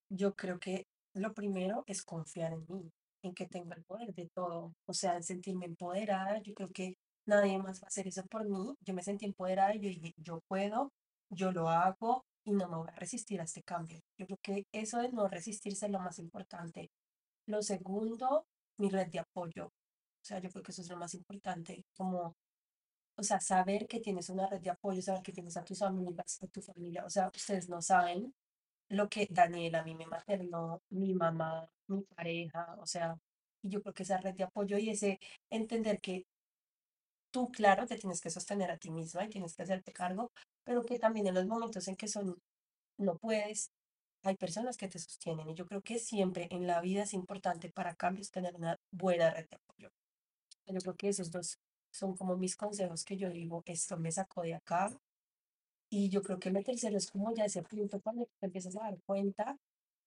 Yo creo que lo primero es confiar en mí, en que tengo el poder de todo, o sea, el sentirme empoderada. Yo creo que nadie más va a hacer eso por mí. Yo me sentí empoderada y yo dije, yo puedo, yo lo hago y no me voy a resistir a este cambio. Yo creo que eso de no resistirse es lo más importante. Lo segundo, mi red de apoyo. O sea, yo creo que eso es lo más importante, como, o sea, saber que tienes una red de apoyo, saber que tienes a tus amigas, a tu familia. O sea, ustedes no saben lo que Daniela a mí me maternó, mi mamá, mi pareja, o sea, y yo creo que esa red de apoyo y ese entender que tú, claro, te tienes que sostener a ti misma y tienes que hacerte cargo, pero que también en los momentos en que no puedes, hay personas que te sostienen. Y yo creo que siempre en la vida es importante para cambios tener una buena red de apoyo. Yo creo que esos dos son como mis consejos que yo digo, esto me sacó de acá. Y yo creo que lo tercero es como ya ese punto cuando te empiezas a dar cuenta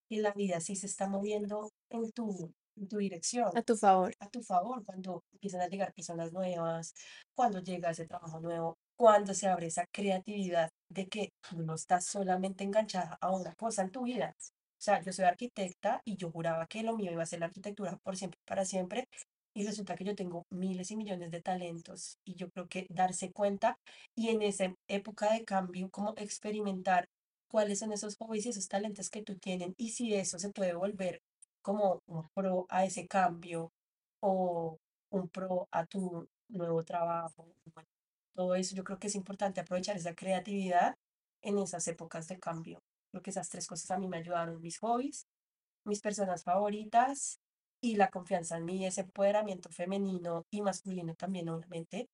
que la vida sí se está moviendo en tu dirección. A tu favor. A tu favor, cuando empiezan a llegar personas nuevas, cuando llega ese trabajo nuevo, cuando se abre esa creatividad de que tú no estás solamente enganchada a una cosa en tu vida. O sea, yo soy arquitecta y yo juraba que lo mío iba a ser la arquitectura por siempre y para siempre. Y resulta que yo tengo miles y millones de talentos. Y yo creo que darse cuenta y en esa época de cambio, como experimentar cuáles son esos hobbies y esos talentos que tú tienes. Y si eso se puede volver como un pro a ese cambio o un pro a tu nuevo trabajo. Bueno, todo eso yo creo que es importante aprovechar esa creatividad en esas épocas de cambio. Creo que esas tres cosas a mí me ayudaron: mis hobbies, mis personas favoritas y la confianza en mí, ese empoderamiento femenino y masculino también, obviamente.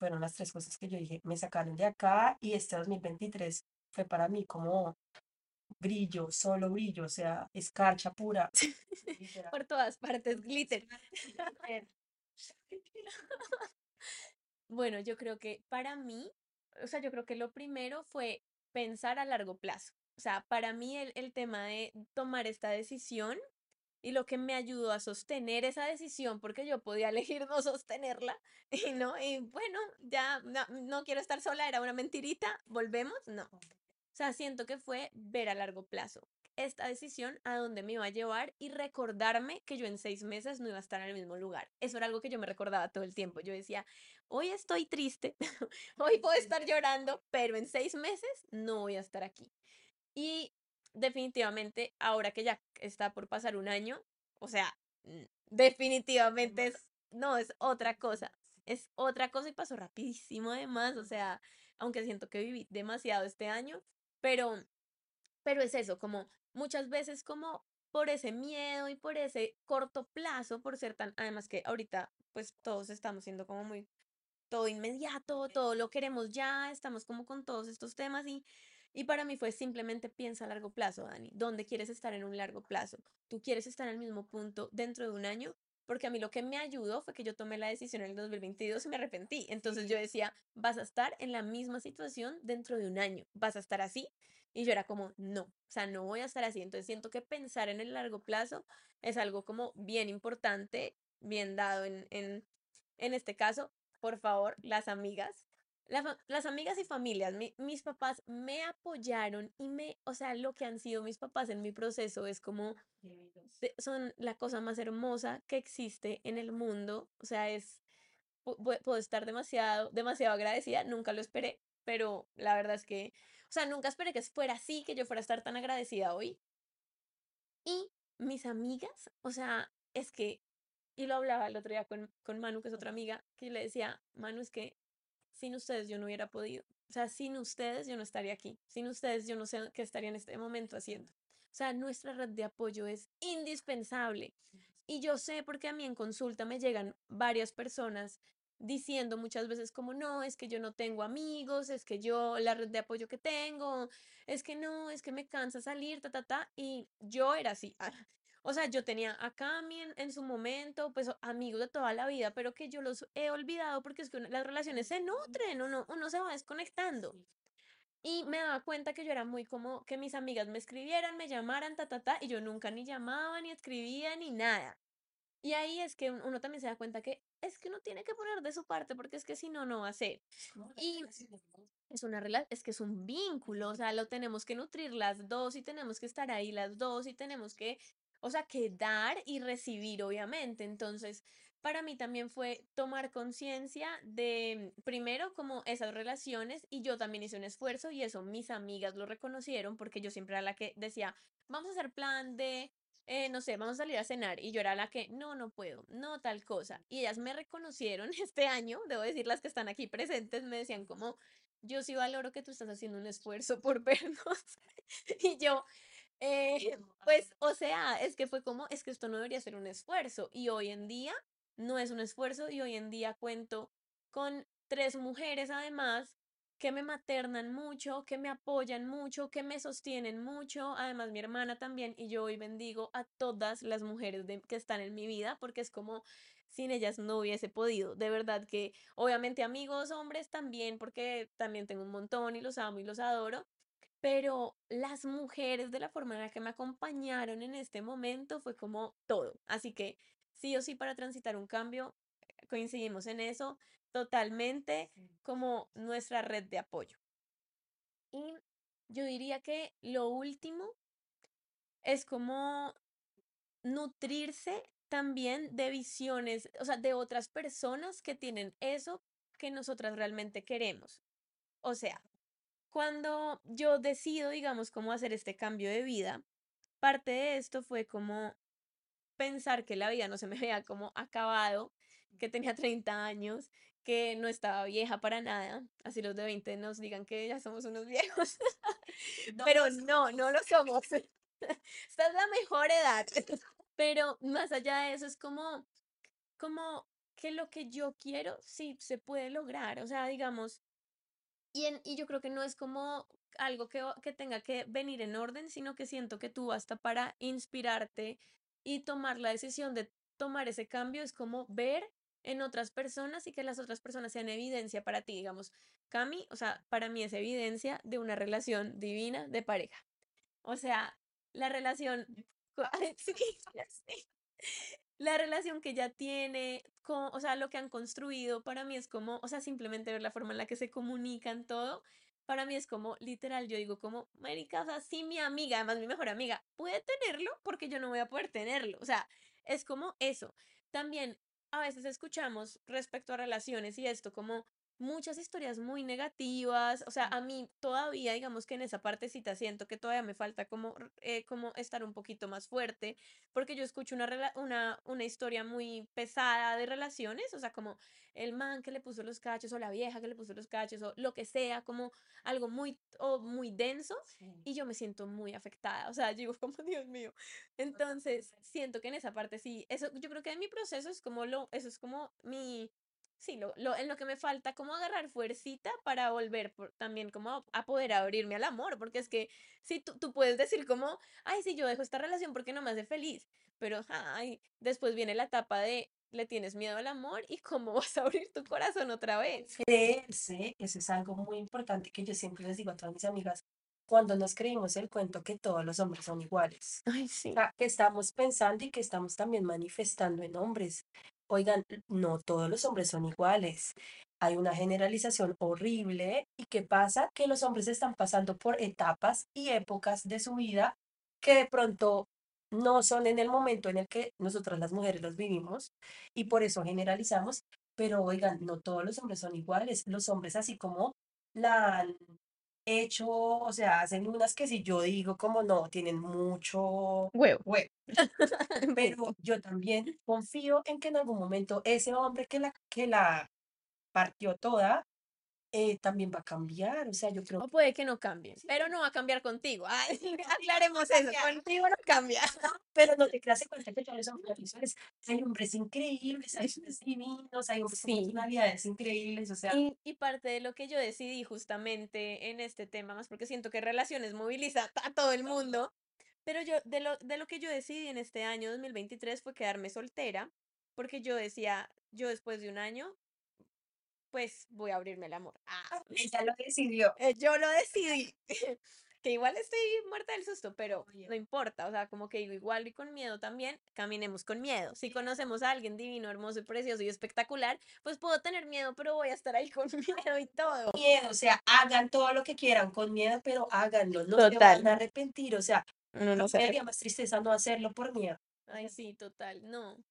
Fueron las tres cosas que yo dije, me sacaron de acá y este 2023 fue para mí como brillo, solo brillo, o sea, escarcha pura. Literal. Por todas partes, glitter. Bueno, yo creo que para mí, o sea, yo creo que lo primero fue pensar a largo plazo. O sea, para mí el tema de tomar esta decisión y lo que me ayudó a sostener esa decisión, porque yo podía elegir no sostenerla, y no, y bueno, ya no quiero estar sola, era una mentirita, volvemos, no. O sea, siento que fue ver a largo plazo esta decisión a dónde me iba a llevar y recordarme que yo en 6 meses no iba a estar en el mismo lugar. Eso era algo que yo me recordaba todo el tiempo. Yo decía, hoy estoy triste, hoy puedo estar llorando, pero en 6 meses no voy a estar aquí. Y definitivamente, ahora que ya está por pasar un año, o sea, definitivamente es otra cosa. Es otra cosa y pasó rapidísimo además, o sea, aunque siento que viví demasiado este año, pero es eso, como muchas veces como por ese miedo y por ese corto plazo, por ser tan, además que ahorita pues todos estamos siendo como muy, todo inmediato, todo lo queremos ya, estamos como con todos estos temas y para mí fue simplemente piensa a largo plazo, Dani. ¿Dónde quieres estar en un largo plazo? ¿Tú quieres estar en el mismo punto dentro de un año? Porque a mí lo que me ayudó fue que yo tomé la decisión en el 2022 y me arrepentí. Entonces yo decía, vas a estar en la misma situación dentro de un año, vas a estar así. Y yo era como, no, o sea, no voy a estar así. Entonces siento que pensar en el largo plazo es algo como bien importante, bien dado en este caso. Por favor, las amigas. Las amigas y familias, mis papás me apoyaron y o sea, lo que han sido mis papás en mi proceso es como, son la cosa más hermosa que existe en el mundo, o sea, puedo estar demasiado, demasiado agradecida, nunca lo esperé, pero la verdad es que, o sea, nunca esperé que fuera así, que yo fuera a estar tan agradecida hoy. Y mis amigas, o sea, es que, y lo hablaba el otro día con Manu, que es otra amiga, que yo le decía, Manu, es que sin ustedes yo no hubiera podido, o sea, sin ustedes yo no estaría aquí, sin ustedes yo no sé qué estaría en este momento haciendo. O sea, nuestra red de apoyo es indispensable. Y yo sé porque a mí en consulta me llegan varias personas diciendo muchas veces como, no, es que yo no tengo amigos, es que yo la red de apoyo que tengo, es que no, es que me cansa salir, y yo era así. O sea, yo tenía a Cami en su momento, pues amigos de toda la vida, pero que yo los he olvidado porque es que las relaciones se nutren, uno se va desconectando. Y me daba cuenta que yo era muy como que mis amigas me escribieran, me llamaran, y yo nunca ni llamaba, ni escribía, ni nada. Y ahí es que uno también se da cuenta que es que uno tiene que poner de su parte porque es que si no, no va a ser. Y Es una relación, es que es un vínculo, o sea, lo tenemos que nutrir las dos y tenemos que estar ahí las dos y tenemos que, o sea, que dar y recibir, obviamente. Entonces, para mí también fue tomar conciencia de, primero, como esas relaciones, y yo también hice un esfuerzo y eso mis amigas lo reconocieron, porque yo siempre era la que decía, vamos a hacer plan de, no sé, vamos a salir a cenar, y yo era la que, no, no puedo, no tal cosa, y ellas me reconocieron este año, debo decir las que están aquí presentes, me decían como, yo sí valoro que tú estás haciendo un esfuerzo por vernos, y yo, pues, o sea, es que fue como, es que esto no debería ser un esfuerzo, y hoy en día no es un esfuerzo, y hoy en día cuento con 3 mujeres además que me maternan mucho, que me apoyan mucho, que me sostienen mucho, además mi hermana también, y yo hoy bendigo a todas las mujeres que están en mi vida, porque es como, sin ellas no hubiese podido, de verdad que, obviamente amigos, hombres también, porque también tengo un montón y los amo y los adoro, pero las mujeres, de la forma en la que me acompañaron en este momento, fue como todo, así que sí o sí para transitar un cambio, coincidimos en eso, totalmente, como nuestra red de apoyo. Y yo diría que lo último es como nutrirse también de visiones, o sea, de otras personas que tienen eso que nosotras realmente queremos. O sea, cuando yo decido, digamos, cómo hacer este cambio de vida, parte de esto fue como pensar que la vida no se me vea como acabado, que tenía 30 años, que no estaba vieja para nada, así los de 20 nos digan que ya somos unos viejos, no, pero no, no lo somos, esta es la mejor edad, pero más allá de eso es como que lo que yo quiero sí se puede lograr, o sea, digamos, y yo creo que no es como algo que tenga que venir en orden, sino que siento que tú basta para inspirarte y tomar la decisión de tomar ese cambio, es como ver en otras personas y que las otras personas sean evidencia para ti, digamos, Cami, o sea, para mí es evidencia de una relación divina de pareja, o sea, la relación, la relación que ya tiene, con, o sea, lo que han construido, para mí es como, o sea, simplemente ver la forma en la que se comunican todo, para mí es como, literal, yo digo como, marica, o sea, sí, mi amiga, además mi mejor amiga, puede tenerlo porque yo no voy a poder tenerlo, o sea, es como eso, también, a veces escuchamos respecto a relaciones y esto como muchas historias muy negativas, o sea, a mí todavía, digamos que en esa partecita siento que todavía me falta como estar un poquito más fuerte, porque yo escucho una historia muy pesada de relaciones, o sea, como el man que le puso los cachos, o la vieja que le puso los cachos, o lo que sea, como algo muy denso, sí. Y yo me siento muy afectada, o sea, digo como, Dios mío, entonces siento que en esa parte sí, eso, yo creo que en mi proceso es como eso es como mi... Sí, en lo que me falta, como agarrar fuercita para volver también como a poder abrirme al amor, porque es que si tú puedes decir como, ay, sí, yo dejo esta relación porque no me hace feliz, pero ay, después viene la etapa de le tienes miedo al amor y cómo vas a abrir tu corazón otra vez. Creerse, eso es algo muy importante que yo siempre les digo a todas mis amigas, cuando nos creemos el cuento que todos los hombres son iguales. Ay, sí. O sea, que estamos pensando y que estamos también manifestando en hombres. Oigan, no todos los hombres son iguales. Hay una generalización horrible. ¿Y qué pasa? Que los hombres están pasando por etapas y épocas de su vida que de pronto no son en el momento en el que nosotras las mujeres los vivimos y por eso generalizamos. Pero oigan, no todos los hombres son iguales. Los hombres así como la han hecho, o sea, hacen unas que si yo digo como no, tienen mucho huevo. Pero yo también confío en que en algún momento ese hombre que la partió toda también va a cambiar, o sea, yo creo... O puede que no cambie, sí. Pero no va a cambiar contigo, ay, aclaremos eso, contigo no cambia. Pero no te creas que yo no son profesores, hay hombres increíbles, hay hombres divinos, hay hombres con personalidades increíbles, o sea... Y parte de lo que yo decidí justamente en este tema, más porque siento que relaciones moviliza a todo el mundo, pero yo, de lo que yo decidí en este año 2023 fue quedarme soltera, porque yo decía, yo después de un año, pues voy a abrirme el amor. Ella lo decidió. Yo lo decidí. que igual estoy muerta del susto, pero no importa, o sea, como que digo, igual y con miedo también, caminemos con miedo. Si conocemos a alguien divino, hermoso, precioso y espectacular, pues puedo tener miedo, pero voy a estar ahí con miedo y todo. Miedo, o sea, hagan todo lo que quieran con miedo, pero háganlo, no se van a arrepentir, o sea, no me haría más tristeza no hacerlo por miedo. Ay, sí, total, no,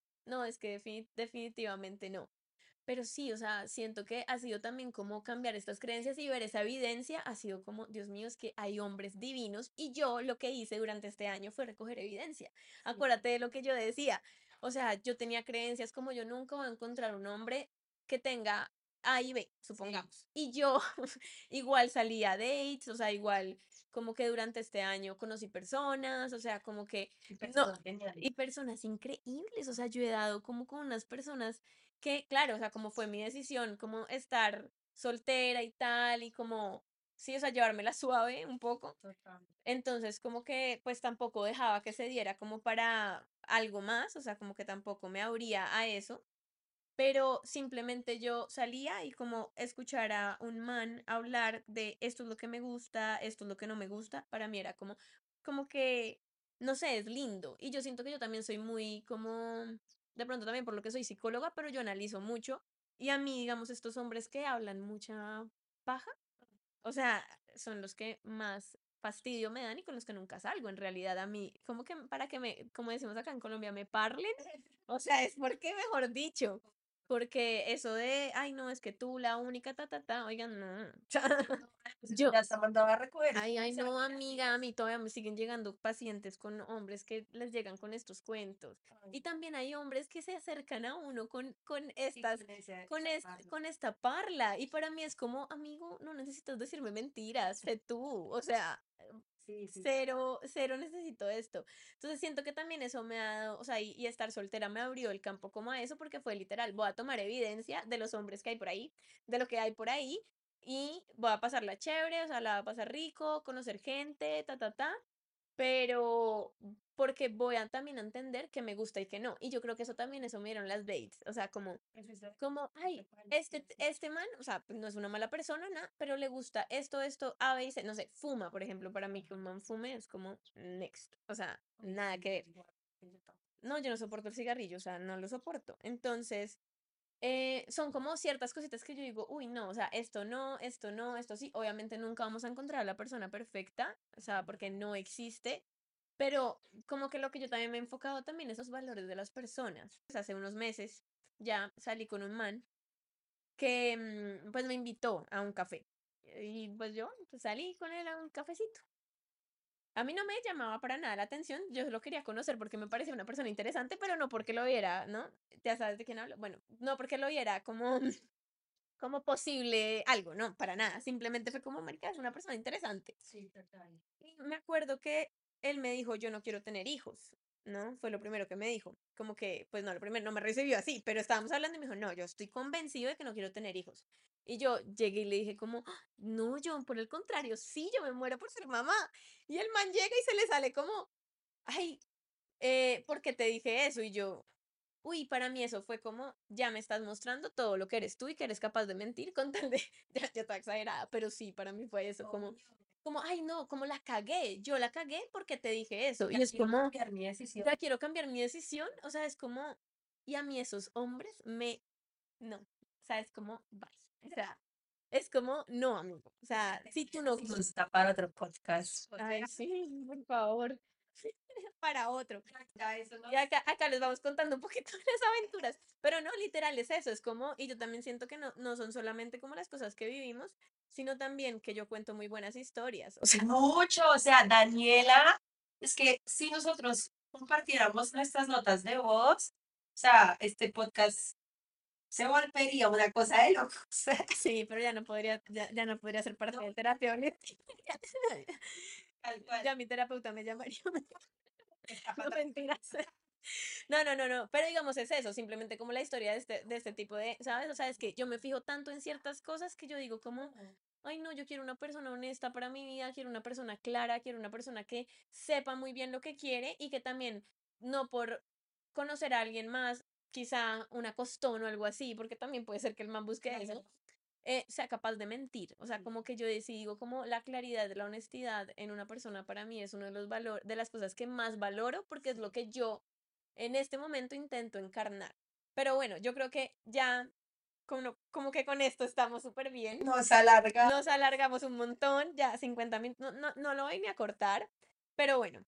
es que definitivamente no. Pero sí, o sea, siento que ha sido también como cambiar estas creencias y ver esa evidencia, ha sido como, Dios mío, es que hay hombres divinos, y yo lo que hice durante este año fue recoger evidencia. Acuérdate de lo que yo decía, o sea, yo tenía creencias como yo nunca voy a encontrar un hombre que tenga A y B, supongamos, y yo igual salía a dates, o sea, igual como que durante este año conocí personas, o sea, como que... Y personas increíbles, o sea, yo he dado como con unas personas que, claro, o sea, como fue mi decisión, como estar soltera y tal, y como, sí, o sea, llevármela suave un poco. Entonces, como que, pues, tampoco dejaba que se diera como para algo más, o sea, como que tampoco me abría a eso, pero simplemente yo salía y como escuchar a un man hablar de esto es lo que me gusta, esto es lo que no me gusta, para mí era como que, no sé, es lindo. Y yo siento que yo también soy muy como... de pronto también por lo que soy psicóloga, pero yo analizo mucho, y a mí, digamos, estos hombres que hablan mucha paja, o sea, son los que más fastidio me dan y con los que nunca salgo, en realidad, a mí, como que para que me, como decimos acá en Colombia, me parlen, o sea, es porque, mejor dicho, porque eso de, ay, no, es que tú, la única, oigan, no, yo, ya está mandada a recoger. Ay, no, amiga, a mí todavía me siguen llegando pacientes con hombres que les llegan con estos cuentos, y también hay hombres que se acercan a uno con esta parla, y para mí es como, amigo, no necesitas decirme mentiras, sé tú, o sea... Sí. Cero necesito esto. Entonces siento que también eso me ha dado, o sea, y estar soltera me abrió el campo como a eso, porque fue literal, voy a tomar evidencia de los hombres que hay por ahí, de lo que hay por ahí, y voy a pasarla chévere, o sea, la voy a pasar rico, conocer gente, pero porque voy a también entender que me gusta y que no, y yo creo que eso también, eso me dieron las dates, o sea, como ay, este man, o sea, no es una mala persona, nada, pero le gusta esto, A, B y C, no sé, fuma, por ejemplo, para mí que un man fume es como next, o sea, nada que ver. No, yo no soporto el cigarrillo, o sea, no lo soporto, entonces... son como ciertas cositas que yo digo, uy, no, o sea, esto no, esto sí, obviamente nunca vamos a encontrar a la persona perfecta, o sea, porque no existe, pero como que lo que yo también me he enfocado también es los valores de las personas. Pues hace unos meses ya salí con un man que pues me invitó a un café, y pues yo salí con él a un cafecito. A mí no me llamaba para nada la atención, yo lo quería conocer porque me parecía una persona interesante, pero no porque lo viera, ¿no? Ya sabes de quién hablo. Bueno, no porque lo viera como posible algo, no, para nada. Simplemente fue como, marica, es una persona interesante. Sí, total. Y me acuerdo que él me dijo, yo no quiero tener hijos, ¿no? Fue lo primero que me dijo. Como que, pues no, lo primero, no me recibió así, pero estábamos hablando y me dijo, no, yo estoy convencido de que no quiero tener hijos. Y yo llegué y le dije como, no, John, por el contrario, sí, yo me muero por ser mamá. Y el man llega y se le sale como, ay, ¿por qué te dije eso? Y yo, uy, para mí eso fue como, ya me estás mostrando todo lo que eres tú y que eres capaz de mentir con tal de, ya estaba exagerada, pero sí, para mí fue eso, como, ay, no, como la cagué, yo la cagué porque te dije eso. Y es como, ya quiero cambiar mi decisión, o sea, es como, y a mí esos hombres no, o sea, es como, bye. O sea, es como, no, amigo. O sea, si tú no... Está para otro podcast. Ay, sí, por favor. Para otro. Y acá les vamos contando un poquito de las aventuras. Pero no, literal, es eso. Es como, y yo también siento que no son solamente como las cosas que vivimos, sino también que yo cuento muy buenas historias. O sea, mucho. O sea, Daniela, es que si nosotros compartiéramos nuestras notas de voz, o sea, este podcast... se volvería una cosa de locos. Sí, pero ya no podría ser parte de terapia. Ya mi terapeuta me llamaría. No, mentiras. No, pero digamos es eso, simplemente como la historia de este tipo de, ¿sabes? O sea, es que yo me fijo tanto en ciertas cosas que yo digo como, ay no, yo quiero una persona honesta para mi vida, quiero una persona clara, quiero una persona que sepa muy bien lo que quiere y que también no por conocer a alguien más, quizá una costón o algo así, porque también puede ser que el man busque eso, sea capaz de mentir. O sea, como que yo digo, como la claridad, la honestidad en una persona para mí es uno de los valores, de las cosas que más valoro, porque es lo que yo en este momento intento encarnar. Pero bueno, yo creo que ya como que con esto estamos súper bien. Nos alargamos un montón, ya 50 minutos, no lo voy ni a cortar, pero bueno.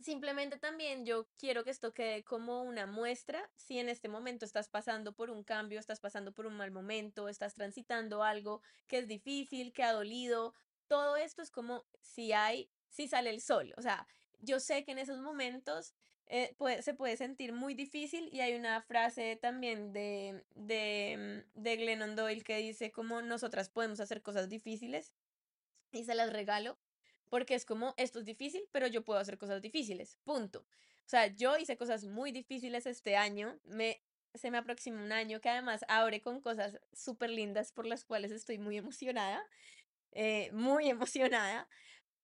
Simplemente también yo quiero que esto quede como una muestra, si en este momento estás pasando por un cambio, estás pasando por un mal momento, estás transitando algo que es difícil, que ha dolido, todo esto es como si sale el sol. O sea, yo sé que en esos momentos se puede sentir muy difícil, y hay una frase también de Glennon Doyle que dice como nosotras podemos hacer cosas difíciles, y se las regalo. Porque es como, esto es difícil, pero yo puedo hacer cosas difíciles, punto. O sea, yo hice cosas muy difíciles este año, se me aproxima un año que además abre con cosas súper lindas por las cuales estoy muy emocionada,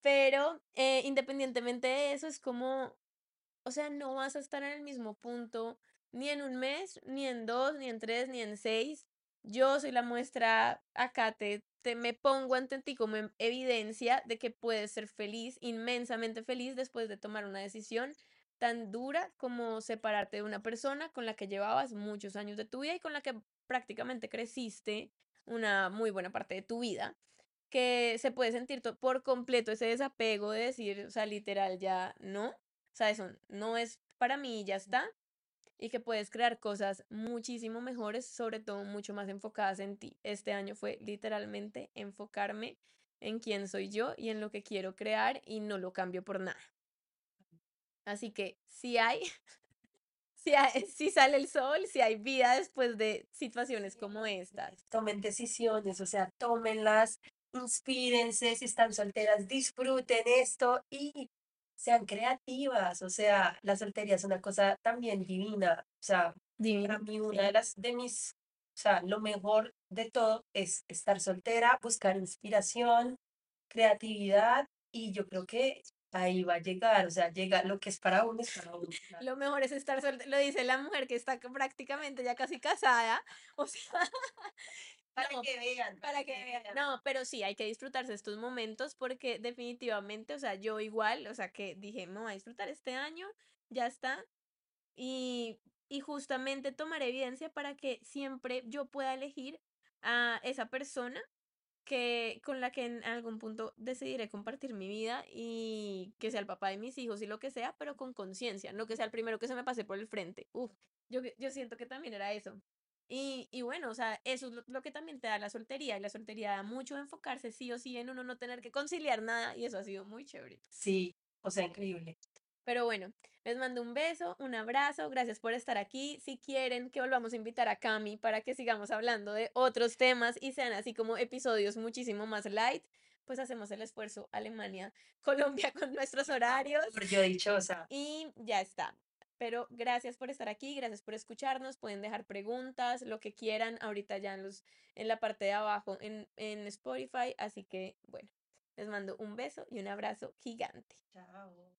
pero independientemente de eso es como, o sea, no vas a estar en el mismo punto ni en un mes, ni en 2, ni en 3, ni en 6. Yo soy la muestra, acá me pongo ante ti como evidencia de que puedes ser feliz, inmensamente feliz, después de tomar una decisión tan dura como separarte de una persona con la que llevabas muchos años de tu vida y con la que prácticamente creciste una muy buena parte de tu vida, que se puede sentir por completo ese desapego de decir, o sea, literal, ya no, o sea, eso no es para mí, ya está, y que puedes crear cosas muchísimo mejores, sobre todo mucho más enfocadas en ti. Este año fue literalmente enfocarme en quién soy yo y en lo que quiero crear, y no lo cambio por nada. Así que si sale el sol, si hay vida después de situaciones como estas. Tomen decisiones, o sea, tómenlas, inspírense, si están solteras, disfruten esto y sean creativas, o sea, la soltería es una cosa también divina, o sea, para mí una o sea, lo mejor de todo es estar soltera, buscar inspiración, creatividad, y yo creo que ahí va a llegar, o sea, llega lo que es para uno, es para uno. Lo mejor es estar soltera, lo dice la mujer que está prácticamente ya casi casada, o sea... Para que vean. No, pero sí, hay que disfrutarse estos momentos porque definitivamente, o sea, yo igual, o sea, que dije, me voy a disfrutar este año, ya está. Y justamente tomar evidencia para que siempre yo pueda elegir a esa persona con la que en algún punto decidiré compartir mi vida, y que sea el papá de mis hijos y lo que sea, pero con conciencia, no que sea el primero que se me pase por el frente. Uf, yo siento que también era eso. Y bueno, o sea, eso es lo que también te da la soltería, y la soltería da mucho enfocarse sí o sí en uno, no tener que conciliar nada, y eso ha sido muy chévere. Sí, o sea, increíble. Pero bueno, les mando un beso, un abrazo, gracias por estar aquí. Si quieren que volvamos a invitar a Cami para que sigamos hablando de otros temas y sean así como episodios muchísimo más light, pues hacemos el esfuerzo Alemania, Colombia con nuestros horarios. Yo dichosa. Y ya está. Pero gracias por estar aquí, gracias por escucharnos, pueden dejar preguntas, lo que quieran, ahorita ya en la parte de abajo en Spotify, así que bueno, les mando un beso y un abrazo gigante. Chao.